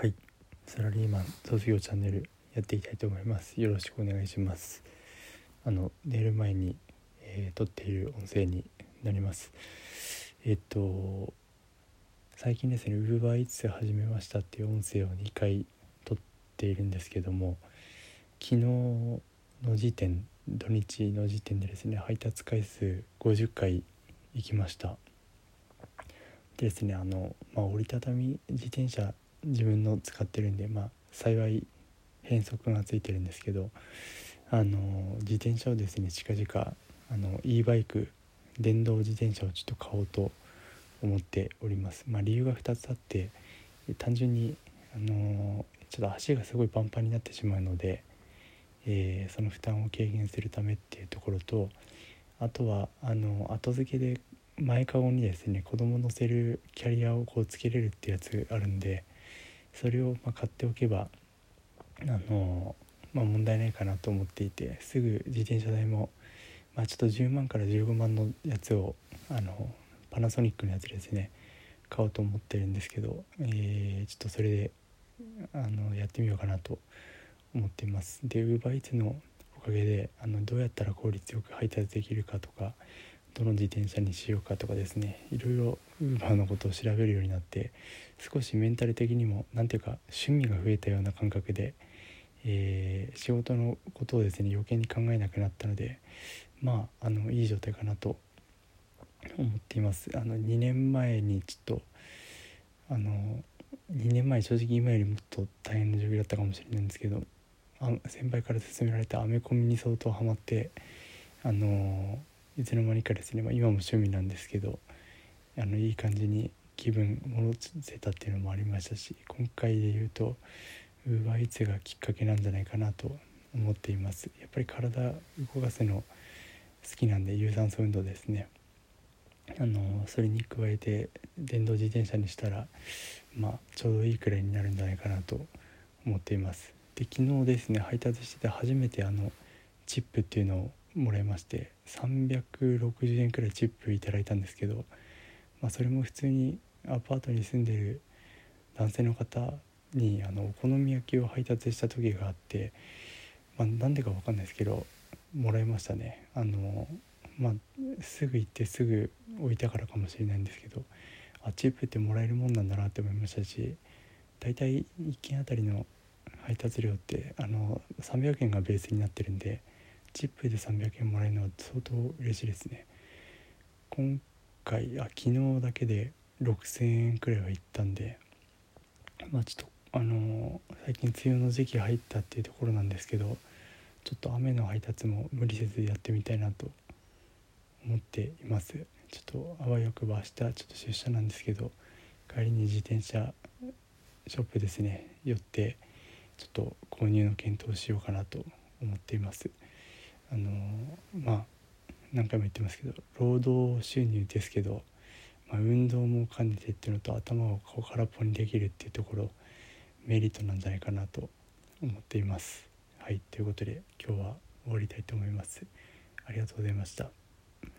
はい、サラリーマン卒業チャンネルやっていきたいと思います。よろしくお願いします。寝る前に、撮っている音声になります。最近ですね Uber Eats を始めましたっていう音声を2回撮っているんですけども、昨日の土日の時点でですね配達回数50回行きました。でですね折りたたみ自転車自分の使ってるんで、幸い変速がついてるんですけど、自転車をですね近々e バイク電動自転車をちょっと買おうと思っております。理由が2つあって、単純にちょっと足がすごいパンパンになってしまうので、その負担を軽減するためっていうところと、あとは後付けで前かごにですね子供乗せるキャリアをこうつけれるってやつあるんで、それを買っておけば問題ないかなと思っていて、すぐ自転車代も、ちょっと10万から15万のやつをパナソニックのやつですね買おうと思ってるんですけど、ちょっとそれでやってみようかなと思っています。で Uber Eats のおかげでどうやったら効率よく配達できるかとか、どの自転車にしようかとかですね、いろいろ Uber のことを調べるようになって、少しメンタル的にも趣味が増えたような感覚で、仕事のことをですね余計に考えなくなったので、いい状態かなと思っています。2年前に正直今よりもっと大変な状況だったかもしれないんですけど、先輩から勧められたアメコミに相当ハマって、いつの間にかですね、今も趣味なんですけどいい感じに気分戻せたっていうのもありましたし、今回で言うと Uber Eats がきっかけなんじゃないかなと思っています。やっぱり体動かすの好きなんで、有酸素運動ですね。それに加えて電動自転車にしたら、ちょうどいいくらいになるんじゃないかなと思っています。で昨日ですね配達してて初めてチップっていうのをもらいまして、360円くらいチップいただいたんですけど、それも普通にアパートに住んでる男性の方にお好み焼きを配達した時があって、なんでか分かんないですけどもらいましたね。すぐ行ってすぐ置いたからかもしれないんですけど、チップってもらえるもんなんだなって思いましたし、大体1件あたりの配達料って300円がベースになってるんで、チップで300円もらえるのは相当嬉しいですね。今回昨日だけで6000円くらいはいったんで、最近梅雨の時期入ったっていうところなんですけど、ちょっと雨の配達も無理せずやってみたいなと思っています。あわよくば明日出社なんですけど、帰りに自転車ショップですね寄って購入の検討しようかなと思っています。何回も言ってますけど労働収入ですけど、運動も兼ねてっていうのと、頭を空っぽにできるっていうところメリットなんじゃないかなと思っています。はい、ということで今日は終わりたいと思います。ありがとうございました。